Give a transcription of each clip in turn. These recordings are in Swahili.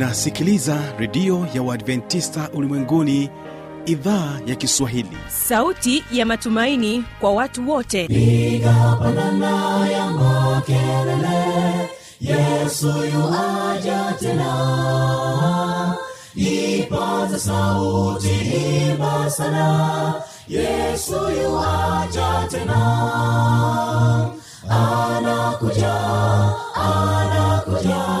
Unasikiliza redio ya Waadventista Ulimwenguni, idhaa ya Kiswahili. Sauti ya matumaini kwa watu wote. Piga panana ya makelele, Yesu yuaja tena. Ipaza sauti, imba sana, Yesu yuaja tena. Anakuja, anakuja,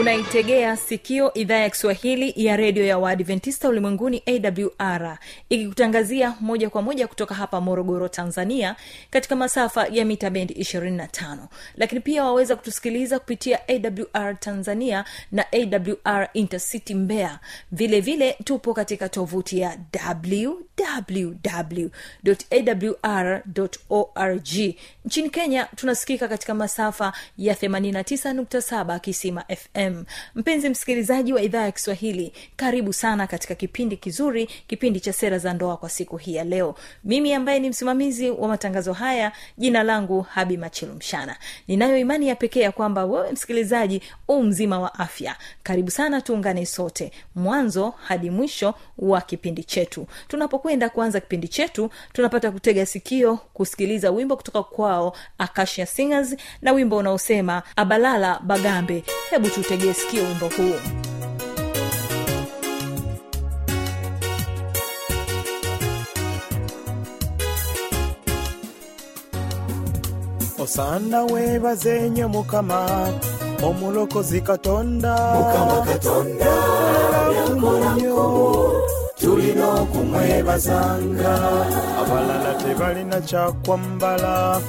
Unaitegea sikio idhaa ya Kiswahili ya redio ya Waadventista Ulimwenguni AWR, ikikutangazia moja kwa moja kutoka hapa Morogoro, Tanzania, katika masafa ya mita band 25. Lakini pia waweza kutusikiliza kupitia AWR Tanzania na AWR Intercity Mbeya. Vile vile tupo katika tovuti ya www.awr.org. Nchini Kenya tunasikika katika masafa ya 89.7 Kisima FM. Mpenzi msikilizaji wa idhaa ya Kiswahili, karibu sana katika kipindi kizuri, kipindi cha sera za ndoa kwa siku hii ya leo. Mimi ambaye ni msimamizi wa matangazo haya, jina langu Habima Chilumshana. Ninayo imani ya pekee kwamba wewe msikilizaji mzima wa afya. Karibu sana, tuungane sote mwanzo hadi mwisho wa kipindi chetu. Tunapokwenda kuanza kipindi chetu, tunapata kutega sikio kusikiliza wimbo kutoka kwao Akasha Singers na wimbo unaosema Abalala Bagambe. Hebu tutegee sikio wimbo huu. Osana weba zenye mukama, omuloko zikatonda. Mukama katonda, yakona mkomo, tulino kumweba zanga. Abalala tebalina chakwambala,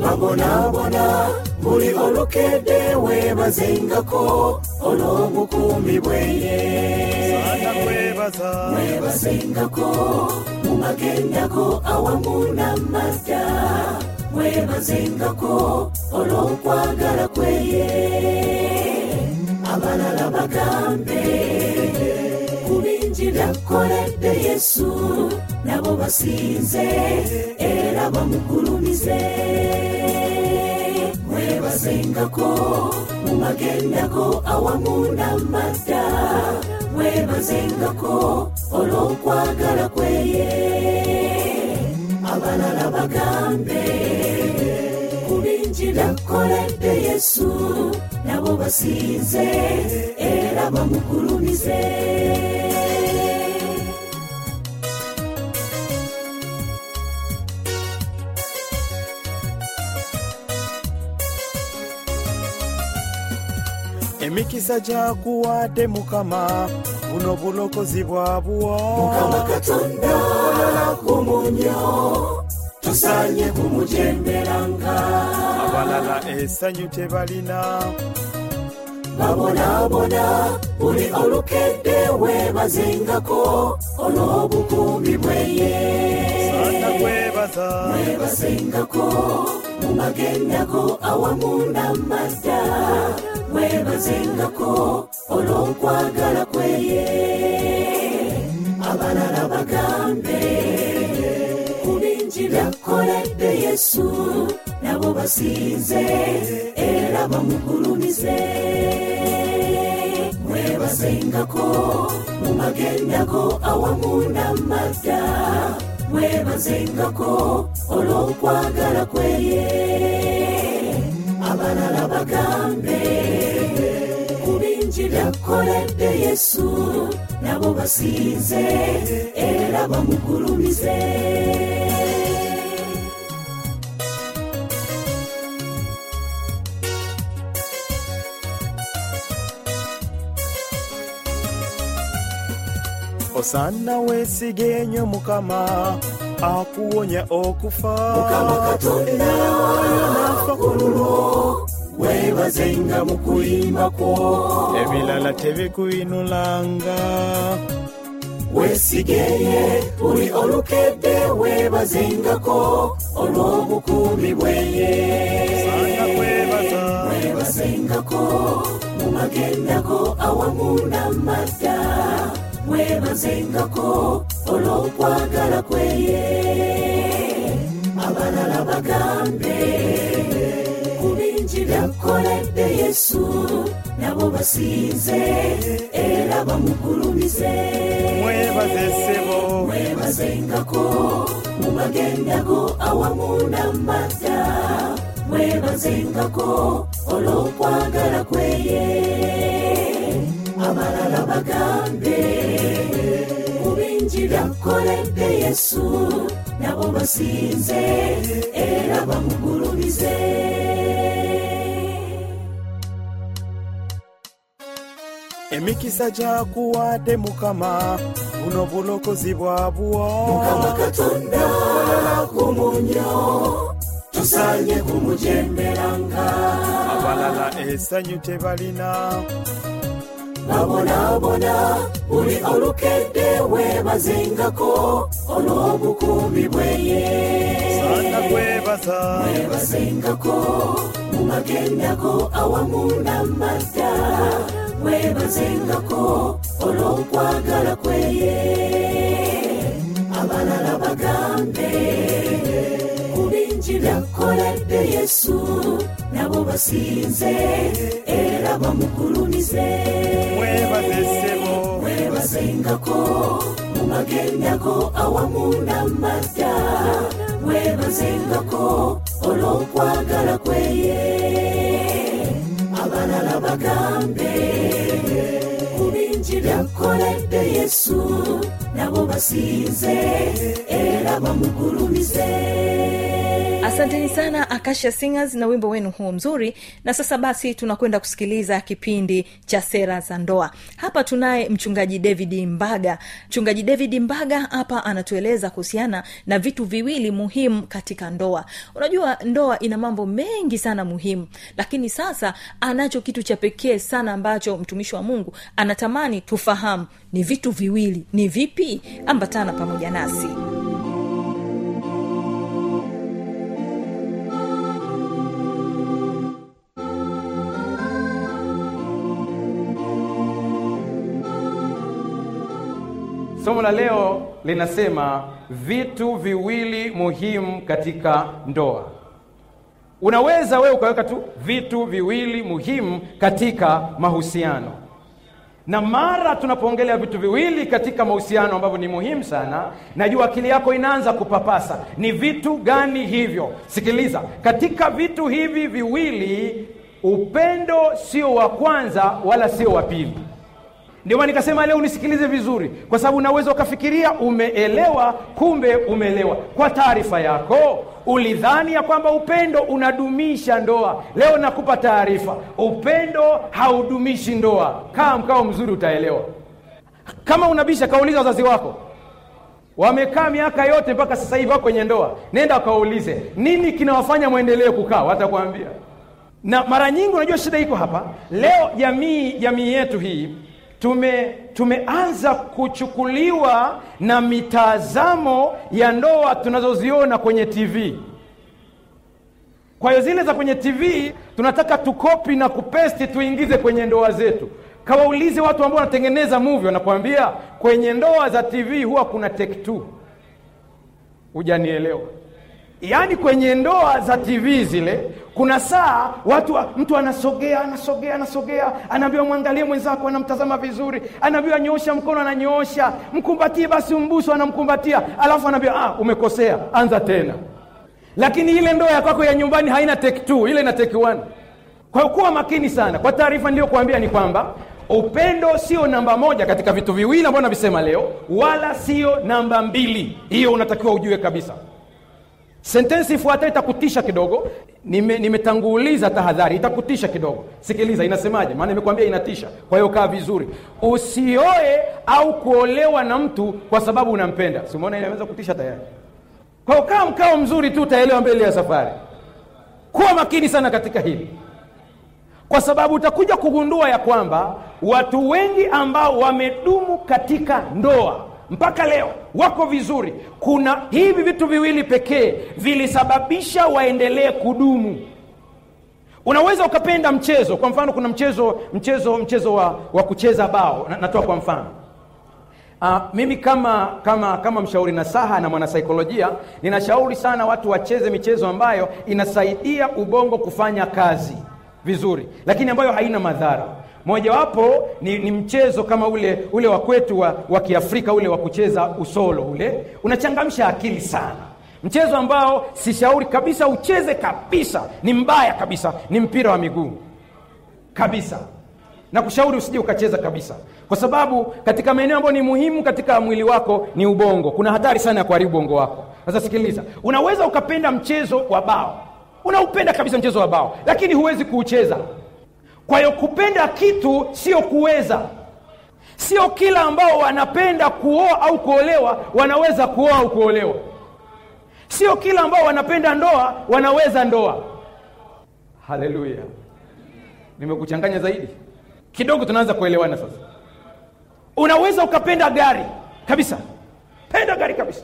mabona bona muri olokede weba zengako olongu kumibweye. Sana kwebaza weba zengako umagendako awamuna mazda weba zengako olongu agara kweye. Abalala bagambe kulinjira korede Yesu nabo basinze era bamukurumize. Webazengako, mumagendako awamuna mazda. Webazengako, olonkwagala kweye. Abalala bagambe kulinjira korede Yesu nabo basinze era bamukurumize. Mikisa jakuwa de mukama, unobuloko zibwabwa. Mukama katonda kumunyo, tusanye kumujemberanga. Abalala esanyu tebalina, babona bona, uli olukede weba zengako, olobu kumibweye. Sana kwebaza, weba zengako, mumagendako awamuna mazda. Webazengako, olonkwagala kweye. Abalala bagambe kulinjira korede Yesu nabo basinze era bamukurumize. Webazengako, mumagendako awamuna mazda. Webazengako, olonkwagala kweye. Abalala bagambe korede Yesu nabo basinze era bamukurumize. Osana wesigenyo mukama, akuonye okufa. Mukama katonda nafa kunulo weba abazenga mukuimba ko ebilala tebe kuinulanga wesigeye uri olukede we bazenga ko olobukumi bweye sanga kwebata we bazenga ko mumagenda ko awamuna mata we bazenga ko olokwagala kweye abalala bagambe yakolede Yesu nabo basinze era bamukulumize mwebazengako mumagendako awamuna mata mwebazengako olokwagala kweye abalala bagambe kubinji yakolede Yesu nabo basinze era bamukulumize. Emikisa ja kuwade mukama uno bulokozi bwabwa mukama katonda kumunyo tusanye kumujemberanga abalala esanyu tebalina abona uli olukede we bazengako olobukumi bweye sana kwebasa we bazengako mumagendako awamuna mata webazengako olonkwagala kweye abalala bagambe kubinji byakolede Yesu nabo basinze era bamukulumize webazengako mumagendako awamuna mata webazengako olonkwagala kweye abalala bagambe kubinji byakolede Yesu nabo basinze era bamukulumize. Asanteni sana Akasha Singers na wimbo wenu huo mzuri. Na sasa basi tunakwenda kusikiliza kipindi cha Sera za Ndoa. Hapa tunaye mchungaji David Mbaga. Mchungaji David Mbaga hapa anatueleza kuhusiana na vitu viwili muhimu katika ndoa. Unajua ndoa ina mambo mengi sana muhimu, lakini sasa anacho kitu cha pekee sana ambacho mtumishi wa Mungu anatamani tufahamu. Ni vitu viwili, ni vipi? Ambatana pamoja nasi. Somo la leo linasema vitu viwili muhimu katika ndoa. Unaweza wewe ukaweka tu vitu viwili muhimu katika mahusiano. Na mara tunapoongelea vitu viwili katika mahusiano ambavyo ni muhimu sana, najua akili yako inaanza kupapasa. Ni vitu gani hivyo? Sikiliza, katika vitu hivi viwili upendo sio wa kwanza wala sio wa pili. Ndio nikasema leo unisikilize vizuri, kwa sababu unaweza ukafikiria umeelewa, kumbe umeelewa. Kwa taarifa yako, ulidhani ya kwamba upendo unadumisha ndoa. Leo nakupa taarifa, upendo haudumishi ndoa. Kaa mkao mzuri utaelewa. Kama unabisha, kauliza wazazi wako. Wamekaa miaka yote mpaka sasa hivi wako kwenye ndoa. Nenda kaulize, nini kinawafanya muendelee kukaa? Watakwambia. Na mara nyingi unajua shida iko hapa. Leo jamii yetu hii tumeanza kuchukuliwa na mitazamo ya ndoa tunazoziona kwenye TV. Kwa hiyo zile za kwenye TV tunataka tukopi na kupesti tuingize kwenye ndoa zetu. Kaulize watu ambao wanatengeneza movie, wanakuambia kwenye ndoa za TV huwa kuna take two. Hujanielewa. Yaani kwenye ndoa za TV zile kuna saa mtu anasogea, anaambiwa muangalie mwenzako, anamtazama vizuri, anaambiwa nyoosha mkono, ananyoosha, mkumbatie basi umbuso, anamkumbatia, alafu anaambiwa umekosea, anza tena. Lakini ile ndoa ya kwako ya nyumbani haina take two, ile ina take one. Kwa hiyo kuwa makini sana. Kwa taarifa niliyokuambia ni kwamba upendo sio namba moja katika vitu viwili ambavyo nabisema leo, wala sio namba mbili. Hiyo unatakiwa ujue kabisa. Sentensi ifuatayo itakutisha kidogo. Nimetanguliza tahadhari, itakutisha kidogo. Sikiliza inasemaje, maana nimekuambia inatisha. Kwa hiyo kaa vizuri. Usioe au kuolewa na mtu kwa sababu unampenda. Si umeona inaweza kutisha tayari. Kwa hiyo kaa mkao mzuri tu utaelewa mbele ya safari. Kuwa makini sana katika hili. Kwa sababu utakuja kugundua ya kwamba watu wengi ambao wamedumu katika ndoa mpaka leo wako vizuri, kuna hivi vitu viwili pekee vilisababisha waendelee kudumu. Unaweza ukapenda mchezo. Kwa mfano kuna mchezo wa kucheza bao. Natoa kwa mfano. Mimi kama mshauri nasaha na mwanasaikolojia, ninashauri sana watu wacheze michezo ambayo inasaidia ubongo kufanya kazi vizuri, lakini ambayo haina madhara. Moja wapo ni mchezo kama ule wa kwetu wa Kiafrika, ule wa kucheza usolo ule. Unachangamsha akili sana. Mchezo ambao sishauri kabisa ucheze kabisa, ni mbaya kabisa, ni mpira wa miguu kabisa. Na kushauri usije ukacheza kabisa, kwa sababu katika maeneo ambayo ni muhimu katika mwili wako ni ubongo, kuna hatari sana ya kuharibu ubongo wako. Sasa sikiliza, unaweza ukapenda mchezo wa bao, unaupenda kabisa mchezo wa bao, lakini huwezi kuucheza. Kwa hiyo kupenda kitu sio kuweza. Sio kila ambao wanapenda kuoa au kuolewa wanaweza kuoa au kuolewa. Sio kila ambao wanapenda ndoa wanaweza ndoa. Haleluya. Nimekuchanganya zaidi kidogo, tunaanza kuelewana sasa. Unaweza ukapenda gari kabisa. Penda gari kabisa,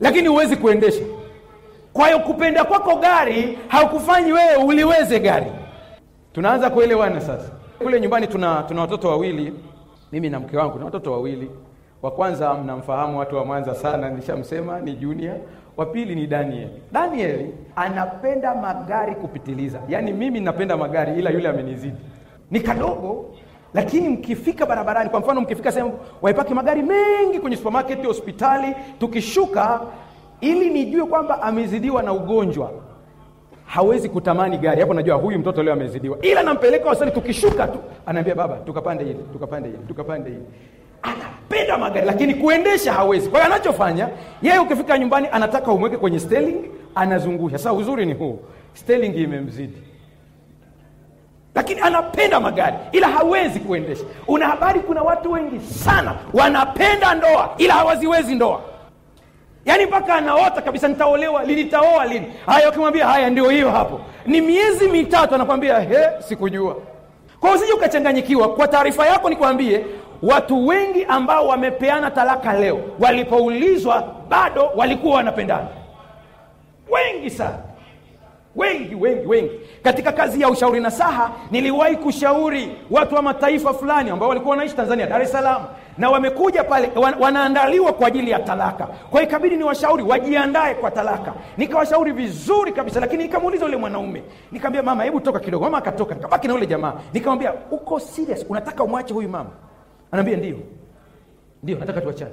lakini huwezi kuendesha. Kwa hiyo kupenda kwako gari haukufanyi wewe uliweze gari. Tunaanza kuelewana sasa. Kule nyumbani tuna watoto wawili, mimi na mke wangu, na watoto wawili. Wa kwanza mnamfahamu watu wa Mwanza sana, nishamsema ni Junior. Wa pili ni Daniel. Daniel anapenda magari kupitiliza. Yaani mimi napenda magari, ila yule amenizidi. Ni kadogo, lakini mkifika barabarani, kwa mfano mkifika sehemu waipaki magari mengi kwenye supermarket, hospitali, tukishuka, ili nijue kwamba amezidiwa na ugonjwa, hawezi kutamani gari. Hapo najua huyu mtoto leo amezidiwa. Ila nampeleka wasali, tukishuka tu ananiambia, baba tukapande hili, tukapande hili, tukapande hili. Anapenda magari lakini kuendesha hawezi. Kwa hiyo anachofanya yeye, ukifika nyumbani anataka umweke kwenye steering, anazungusha. Sasa uzuri ni huu, steering imemzidi. Lakini anapenda magari ila hawezi kuendesha. Una habari, kuna watu wengi sana wanapenda ndoa ila hawaziwezi ndoa. Yaani mpaka anaota kabisa, nitaolewa lini, nitaoa lini. Haya ukimwambia haya ndio hiyo hapo. Ni miezi mitatu anakuambia sikujua. Kwa hiyo usije ukachanganyikiwa. Kwa taarifa yako nikwambie, watu wengi ambao wamepeana talaka leo walipoulizwa bado walikuwa wanapendana. Wengi sana. Wengi. Katika kazi ya ushauri na saha niliwahi kushauri watu wa mataifa fulani ambao walikuwa wanaishi Tanzania, Dar es Salaam, na wamekuja pale wanaandaliwa kwa ajili ya talaka. Kwa hiyo ikabidi niwashauri wajiandae kwa talaka. Nikawashauri vizuri kabisa, lakini nikamuuliza yule mwanaume, nikamwambia mama hebu toka kidogo. Mama akatoka, nikabaki na yule jamaa. Nikamwambia uko serious unataka umwache huyu mama? Ananiambia ndio nataka tuachane.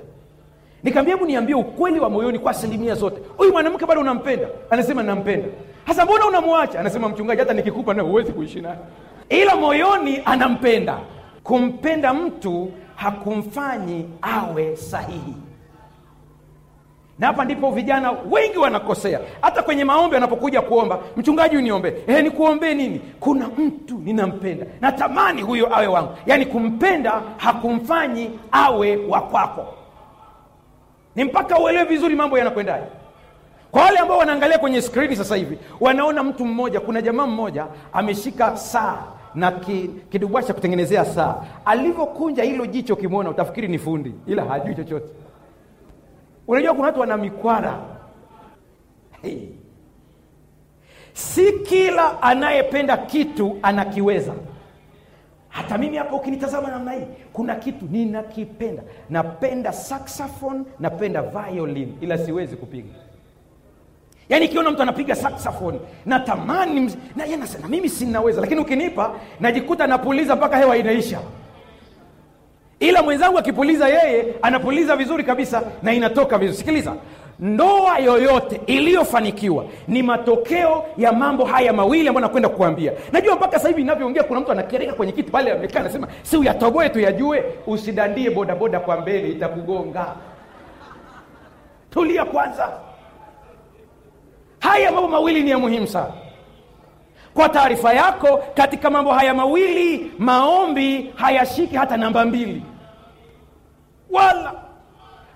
Nikamwambia hebu niambie ukweli wa moyoni kwa asilimia zote, huyu mwanamke bado unampenda? Anasema nampenda. Hasa mbona unamwacha? Anasema mchungaji, hata nikikupa na huwezi kuishi naye. Ila moyoni anampenda. Kumpenda mtu hakumfanyi awe sahihi. Na hapa ndipo vijana wengi wanakosea. Hata kwenye maombi wanapokuja kuomba, mchungaji uniombee. Nikuombee nini? Kuna mtu ninampenda, natamani huyo awe wangu. Yaani kumpenda hakumfanyi awe wa kwako. Ni mpaka uelewe vizuri mambo yanakwendaje. Kwa wale ambao wanaangalia kwenye skrini sasa hivi, wanaona mtu mmoja, kuna jamaa mmoja ameshika saa na kidubwa cha kutengenezea saa. Alivyokunja hilo jicho kimwona utafikiri ni fundi, ila hajui chochote. Unajua kuna watu wana mikwara. Si kila anayependa kitu anakiweza. Hata mimi hapo ukinitazama namna hii, kuna kitu ninakipenda. Napenda saxophone, napenda violin, ila siwezi kupiga. Yaani kiona mtu anapiga saxophone natamani, na yeye anasema mimi sinaweza, lakini ukinipa najikuta napuliza mpaka hewa inaisha. Ila mwenzangu akipuliza, yeye anapuliza vizuri kabisa na inatoka vizuri. Sikiliza, ndoa yoyote iliyofanikiwa ni matokeo ya mambo haya mawili ambayo nakwenda kukuambia. Najua mpaka sasa hivi ninavyoongea kuna mtu anakereka kwenye kiti pale amekaa, anasema si uyatoboe tu yajue. Usidandie bodaboda kwa mbele, itakugonga. Tulia kwanza. Haya mambo mawili ni ya muhimu sana. Kwa taarifa yako, katika mambo haya mawili maombi hayashiki hata namba 2. Wala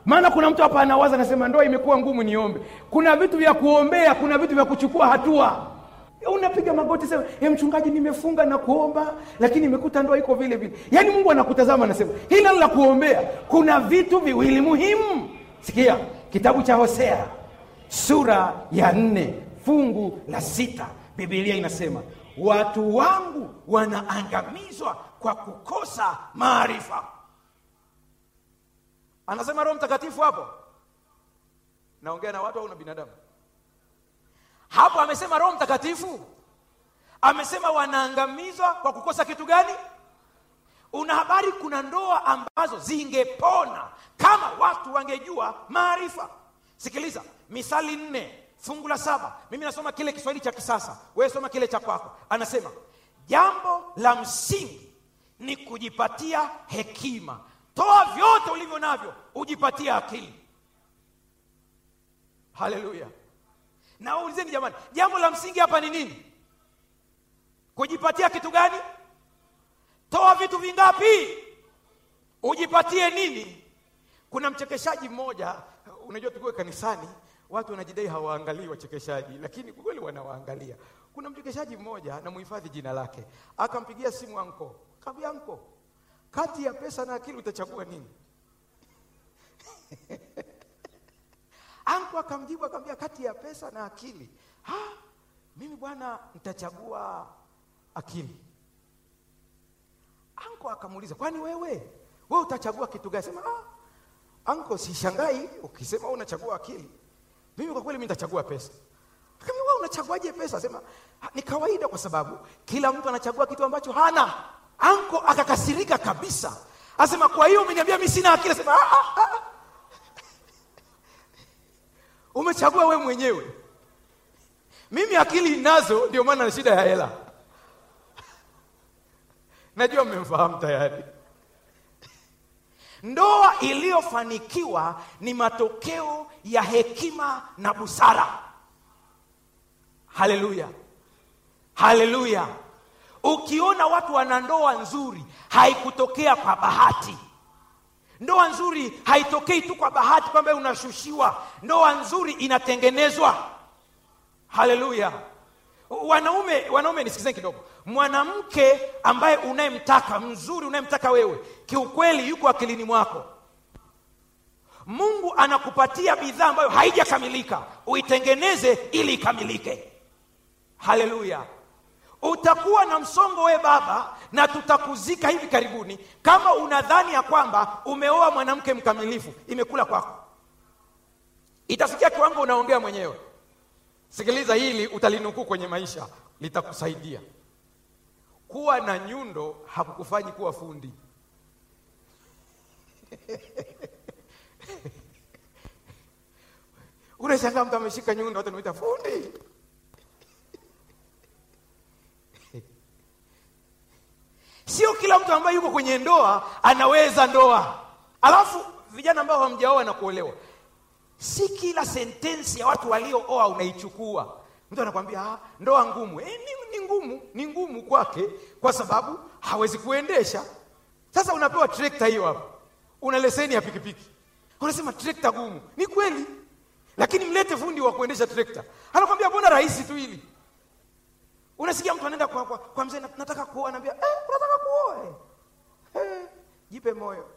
maana kuna mtu hapa anawaza, anasema ndoa imekuwa ngumu niombe. Kuna vitu vya kuombea, kuna vitu vya kuchukua hatua. Unapiga magoti sema, mchungaji nimefunga na kuomba, lakini nimekuta ndoa iko vile vile. Yaani Mungu anakutazama anasema, hila la kuombea, kuna vitu viwili muhimu. Sikia, kitabu cha Hosea, sura ya 4, fungu la 6. Biblia inasema, watu wangu wanaangamizwa kwa kukosa maarifa. Anasema Roho Mtakatifu hapo. Naongea na watu au na binadamu? Hapo amesema Roho Mtakatifu. Amesema wanaangamizwa kwa kukosa kitu gani? Una habari kuna ndoa ambazo zingepona kama watu wangejua maarifa. Sikiliza, Misali 4, fungu la 7. Mimi nasoma kile Kiswahili cha kisasa, wewe soma kile cha kwako. Anasema, jambo la msingi ni kujipatia hekima. Toa vyote ulivyo navyo, ujipatie akili. Haleluya. Na ulizeni jamani, jambo la msingi hapa ni nini? Kujipatia kitu gani? Toa vitu vingapi? Ujipatie nini? Kuna mchekeshaji mmoja, unajua tukiwa kanisani, watu wanajidai hawaangalii wachekeshaji, lakini kweli wanawaangalia. Kuna mchekeshaji mmoja na muhifadhi jina lake, akampigia simu anko. Kabi anko, kati ya pesa na akili utachagua nini? Anko akamjibu akamwambia, kati ya pesa na akili. Mimi bwana nitachagua akili. Anko akamuuliza, kwani wewe utachagua kitu gani? Sema, anko sishangai ukisema unachagua akili. Mimi kwa kweli mimi nitachagua pesa. Akamwambia, wewe unachaguaje pesa? Sema, ni kawaida kwa sababu kila mtu anachagua kitu ambacho hana. Anko akakasirika kabisa. Asema, kwa hiyo umeniambia mimi sina akili? Sema, umechagua wewe mwenyewe. Mimi akili ninazo, ndio maana na shida ya hela. Najua mmemfahamu tayari. Ndoa iliyofanikiwa ni matokeo ya hekima na busara. Haleluya. Haleluya. Ukiona watu wana ndoa nzuri, haikutokea kwa bahati. Ndoa nzuri haitokei tu kwa bahati kwamba unashushiwa. Ndoa nzuri inatengenezwa. Haleluya. Wanaume nisikizeni kidogo. Mwanamke ambaye unayemtaka, mzuri unayemtaka wewe, kiukweli yuko akilini mwako. Mungu anakupatia bidhaa ambayo haijakamilika, uitengeneze ili ikamilike. Haleluya. Utakuwa na msongo we baba, na tutakuzika hivi karibuni kama unadhani ya kwamba umeoa mwanamke mkamilifu. Imekula kwako. Itafikia kiwango unaongea mwenyewe. Sikiliza hili, utalinukuu kwenye maisha, litakusaidia. Kuwa na nyundo hakukufanyi kuwa fundi. Unashangaa mtu ameshika nyundo hata unaita fundi. Sio kila mtu ambaye yuko kwenye ndoa anaweza ndoa. Alafu vijana ambao hamjaoa na kuolewa, si kila sentensi ya watu waliooa unaichukua. Mtu anakuambia ndoa ngumu. Ni ngumu kwake kwa sababu hawezi kuendesha. Sasa unapewa trekta hiyo hapo. Una leseni ya pikipiki. Unasema trekta ngumu. Ni kweli. Lakini mlete fundi wa kuendesha trekta. Anakuambia bwana rahisi tu hili. Unasikia mtu anaenda kwa mzee, nataka kuoa, anambia unataka kuoa? Jipe moyo.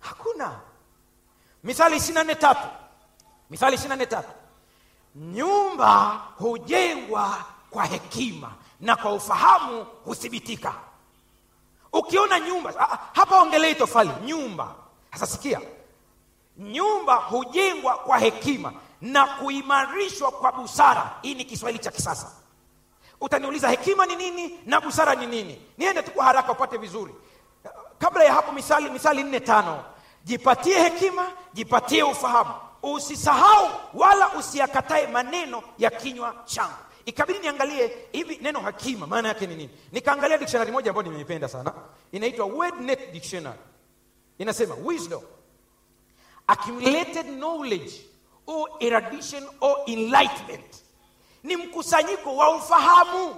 Hakuna. Mithali 24:3. Mithali 24:3. Nyumba hujengwa kwa hekima na kwa ufahamu huthibitika. Ukiona nyumba, hapa ongelei tofali, nyumba. Sasa sikia. Nyumba hujengwa kwa hekima na kuimarishwa kwa busara. Hii ni Kiswahili cha kisasa. Utaniuliza hekima ni nini na busara ni nini? Niende tu kwa haraka upate vizuri. Kabla ya hapo Mithali 4:5. Jipatie hekima, jipatie ufahamu. Usisahau wala usiyakatae maneno ya kinywa changu. Ikabidi niangalie hivi neno hekima maana yake ni nini. Nikaangalia dictionary moja ambayo nimeipenda sana. Inaitwa Wordnet Dictionary. Inasema wisdom, accumulated knowledge or erudition or enlightenment. Ni mkusanyiko wa ufahamu.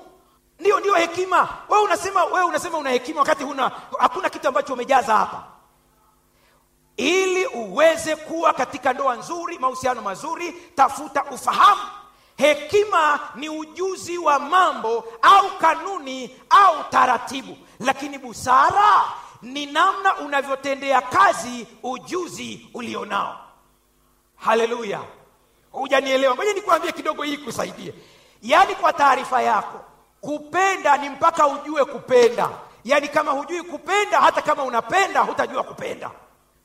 Ndio hekima. Wewe unasema una hekima wakati hakuna kitu ambacho umejaza hapa. Ili uweze kuwa katika ndoa nzuri, mahusiano mazuri, tafuta ufahamu. Hekima ni ujuzi wa mambo au kanuni au taratibu. Lakini busara ni namna unavyotendea kazi ujuzi ulionao. Haleluya. Hujanielewa. Ngoja nikuambie kidogo ili kusaidie. Yaani kwa taarifa yako, kupenda ni mpaka ujue kupenda. Yaani kama hujui kupenda, hata kama unapenda hutajua kupenda.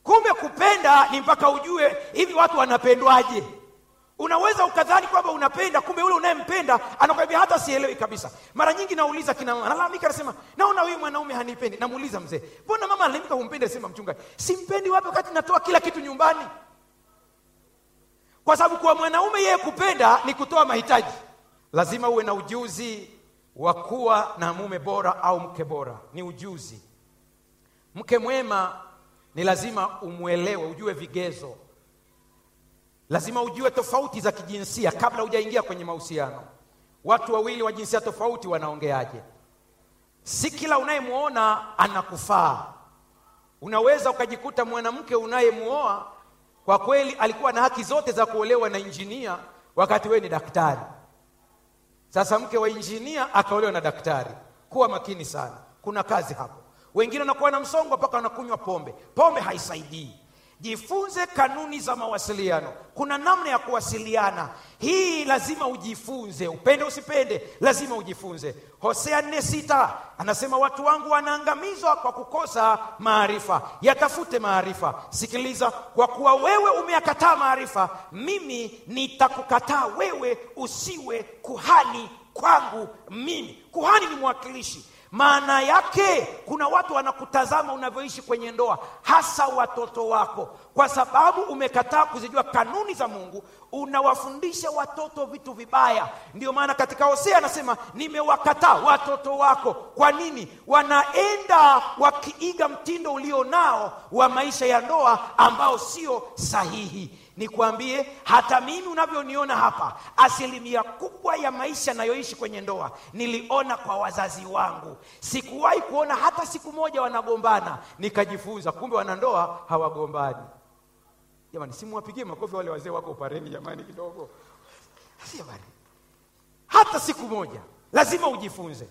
Kumbe kupenda ni mpaka ujue hivi watu wanapendwaje. Unaweza ukadhani kwamba unapenda, kumbe yule unayempenda anakwambia hata sielewi kabisa. Mara nyingi nauliza kina mama, analalamika anasema, "Naona wewe mwanaume hanipendi." Namuuliza mzee, "Mbona mama analalamika humpende?" Anasema mchungaji, "Simpendi wapi wakati natoa kila kitu nyumbani?" Kwa sababu kwa mwanaume yeye kupenda ni kutoa mahitaji. Lazima uwe na ujuzi wa kuwa na mume bora au mke bora. Ni ujuzi. Mke mwema ni lazima umuelewe, ujue vigezo. Lazima ujue tofauti za kijinsia kabla hujaingia kwenye mahusiano. Watu wawili wa jinsia tofauti wanaongeaje? Si kila unayemuona anakufaa. Unaweza ukajikuta mwanamke unayemuoa kwa kweli alikuwa na haki zote za kuolewa na injinia wakati wewe ni daktari. Sasa mke wa injinia akaolewa na daktari. Kuwa makini sana. Kuna kazi hapo. Wengine wanakuwa na msongo mpaka wanakunywa pombe. Pombe haisaidii. Jifunze kanuni za mawasiliano. Kuna namna ya kuwasiliana. Hii lazima ujifunze. Upende usipende, lazima ujifunze. Hosea 4:6 anasema watu wangu wanaangamizwa kwa kukosa maarifa. Yatafute maarifa. Sikiliza, kwa kuwa wewe umeyakataa maarifa, mimi nitakukataa wewe usiwe kuhani kwangu mimi. Kuhani ni mwakilishi. Maana yake kuna watu wanakutazama unavyoishi kwenye ndoa, hasa watoto wako. Kwa sababu umekataa kuzijua kanuni za Mungu, unawafundisha watoto vitu vibaya. Ndio maana katika Hosea anasema nimewakataa watoto wako. Kwa nini? Wanaenda wakiiga mtindo ulionao wa maisha ya ndoa ambao sio sahihi. Nikuambie, hata mimi unavyoniona hapa, asilimia kubwa ya maisha nayoishi kwenye ndoa niliona kwa wazazi wangu. Sikuwahi kuona hata siku moja wanagombana. Nikajifunza kumbe wanandoa hawagombani. Jamani, simuwapigie makofi wale wazee wako upareni jamani kidogo. Jamani, hata siku moja. Lazima ujifunze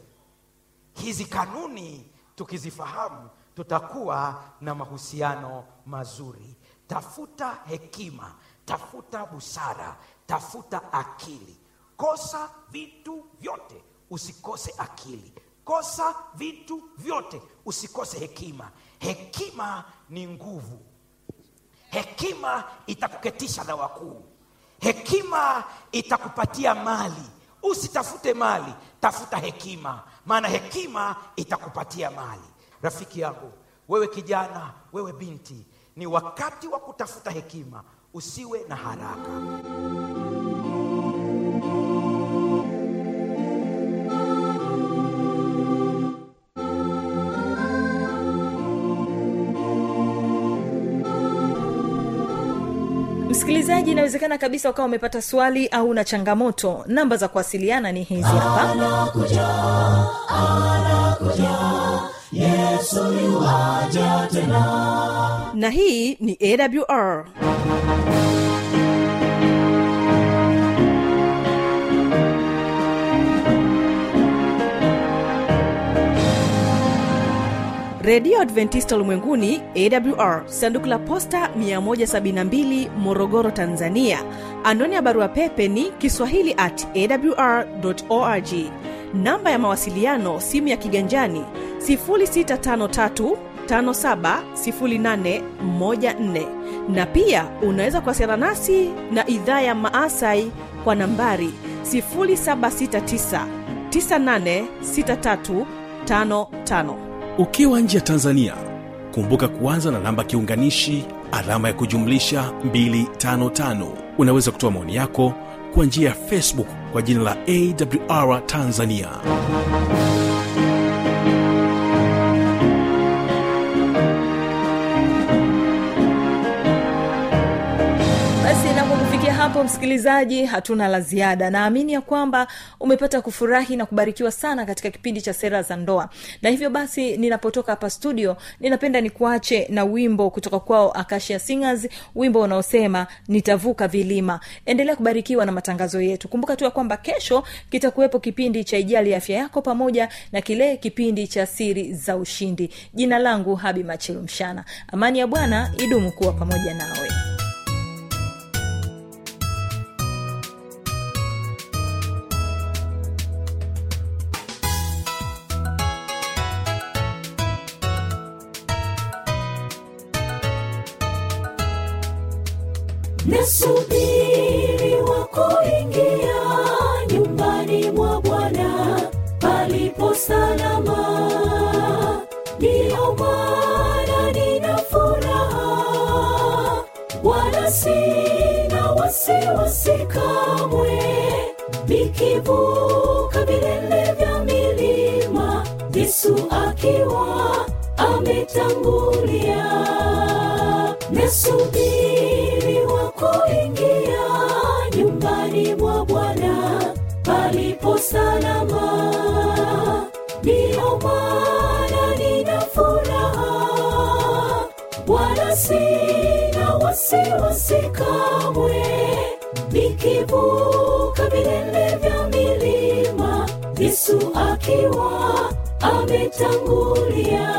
hizi kanuni. Tukizifahamu tutakuwa na mahusiano mazuri. Tafuta hekima, tafuta busara, tafuta akili. Kosa vitu vyote, usikose akili. Kosa vitu vyote, usikose hekima. Hekima ni nguvu. Hekima itakuketisha na wakuu. Hekima itakupatia mali. Usitafute mali, tafuta hekima. Maana hekima itakupatia mali. Rafiki yangu, wewe kijana, wewe binti, ni wakati wa kutafuta hekima. Usiwe na haraka. Msikilizaji, inawezekana kabisa ukawa umepata swali au una changamoto. Namba za kuwasiliana ni hizi hapa. Anakuja Yesu yuaja tena. Na hii ni AWR. Radio Adventista Ulimwenguni, AWR, sanduku la posta 172, Morogoro, Tanzania. Anwani ya barua pepe ni kiswahili@awr.org. Namba ya mawasiliano, simu ya kiganjani 0653570814, na pia unaweza kuwasiliana nasi na idhaa ya Maasai kwa nambari 0769986355. Ukiwa nje ya Tanzania, kumbuka kuanza na namba kiunganishi alama ya kujumlisha 255. Unaweza kutoa maoni yako kwa njia ya Facebook kwa jina la AWR Tanzania. Hapo msikilizaji, hatuna la ziada. Naamini ya kwamba umepata kufurahi na kubarikiwa sana katika kipindi cha Sera za Ndoa. Na hivyo basi ninapotoka hapa studio, ninapenda nikuache na wimbo kutoka kwao Akasha Singers, wimbo unaosema Nitavuka Vilima. Endelea kubarikiwa na matangazo yetu. Kumbuka tu kwamba kesho kitakuwepo kipindi cha Ijali Afya Yako pamoja na kile kipindi cha Siri za Ushindi. Jina langu Habima Chilumshana. Amani ya Bwana idumu kuwa pamoja nawe. Nasubiri wakuingia nyumbani mwa Bwana palipo salama. Ndiyo maana nina furaha, wala sina wasiwasi kamwe, nikivuka vilele vya milima, Yesu akiwa ametangulia. Nasubiri wakuingia nyumbani mwa Bwana palipo salama. Ndiyo maana nina furaha, wala sina wasiwasi kamwe, nikivuka vilele vya milima, Yesu akiwa ametangulia.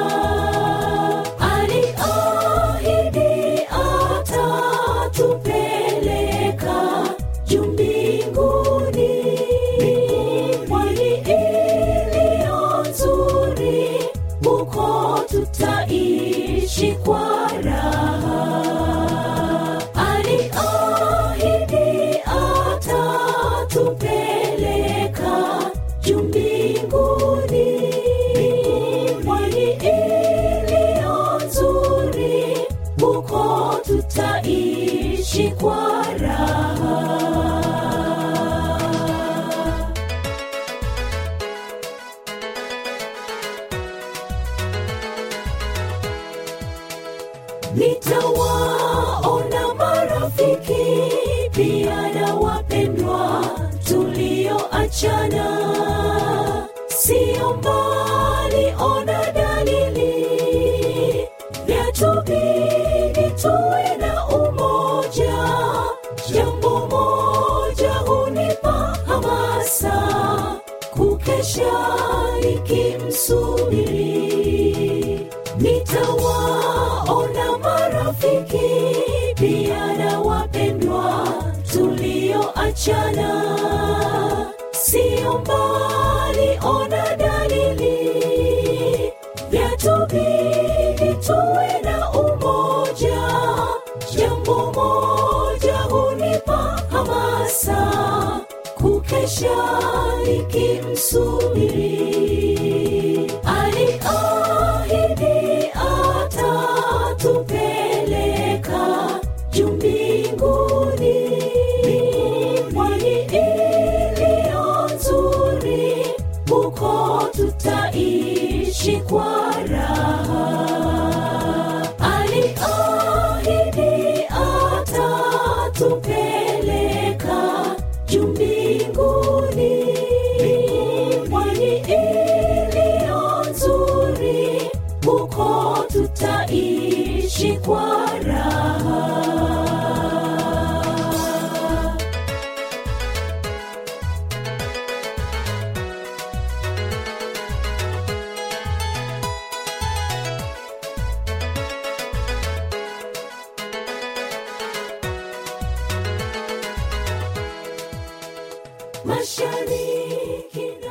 Nitawaona marafiki pia na wapendwa tulioachana. Sio mbali, ona dalili yatubidi tuwe na umoja. Jambo moja hunipa hamasa, kukesha nikimsubiri. Nitawaona marafiki pia na wapendwa tulioachana. Sio mbali, ona dalili yatubidi tuwe na umoja. Jambo moja hunipa hamasa, kukesha nikimsubiri. Aliahidi atatupeleka juu mbinguni, mbinguni iliyo nzuri, huko tutaishi kwa raha. Aliahidi atatupeleka juu mbinguni, mbinguni iliyo nzuri, huko tutaishi kwa raha. Mashani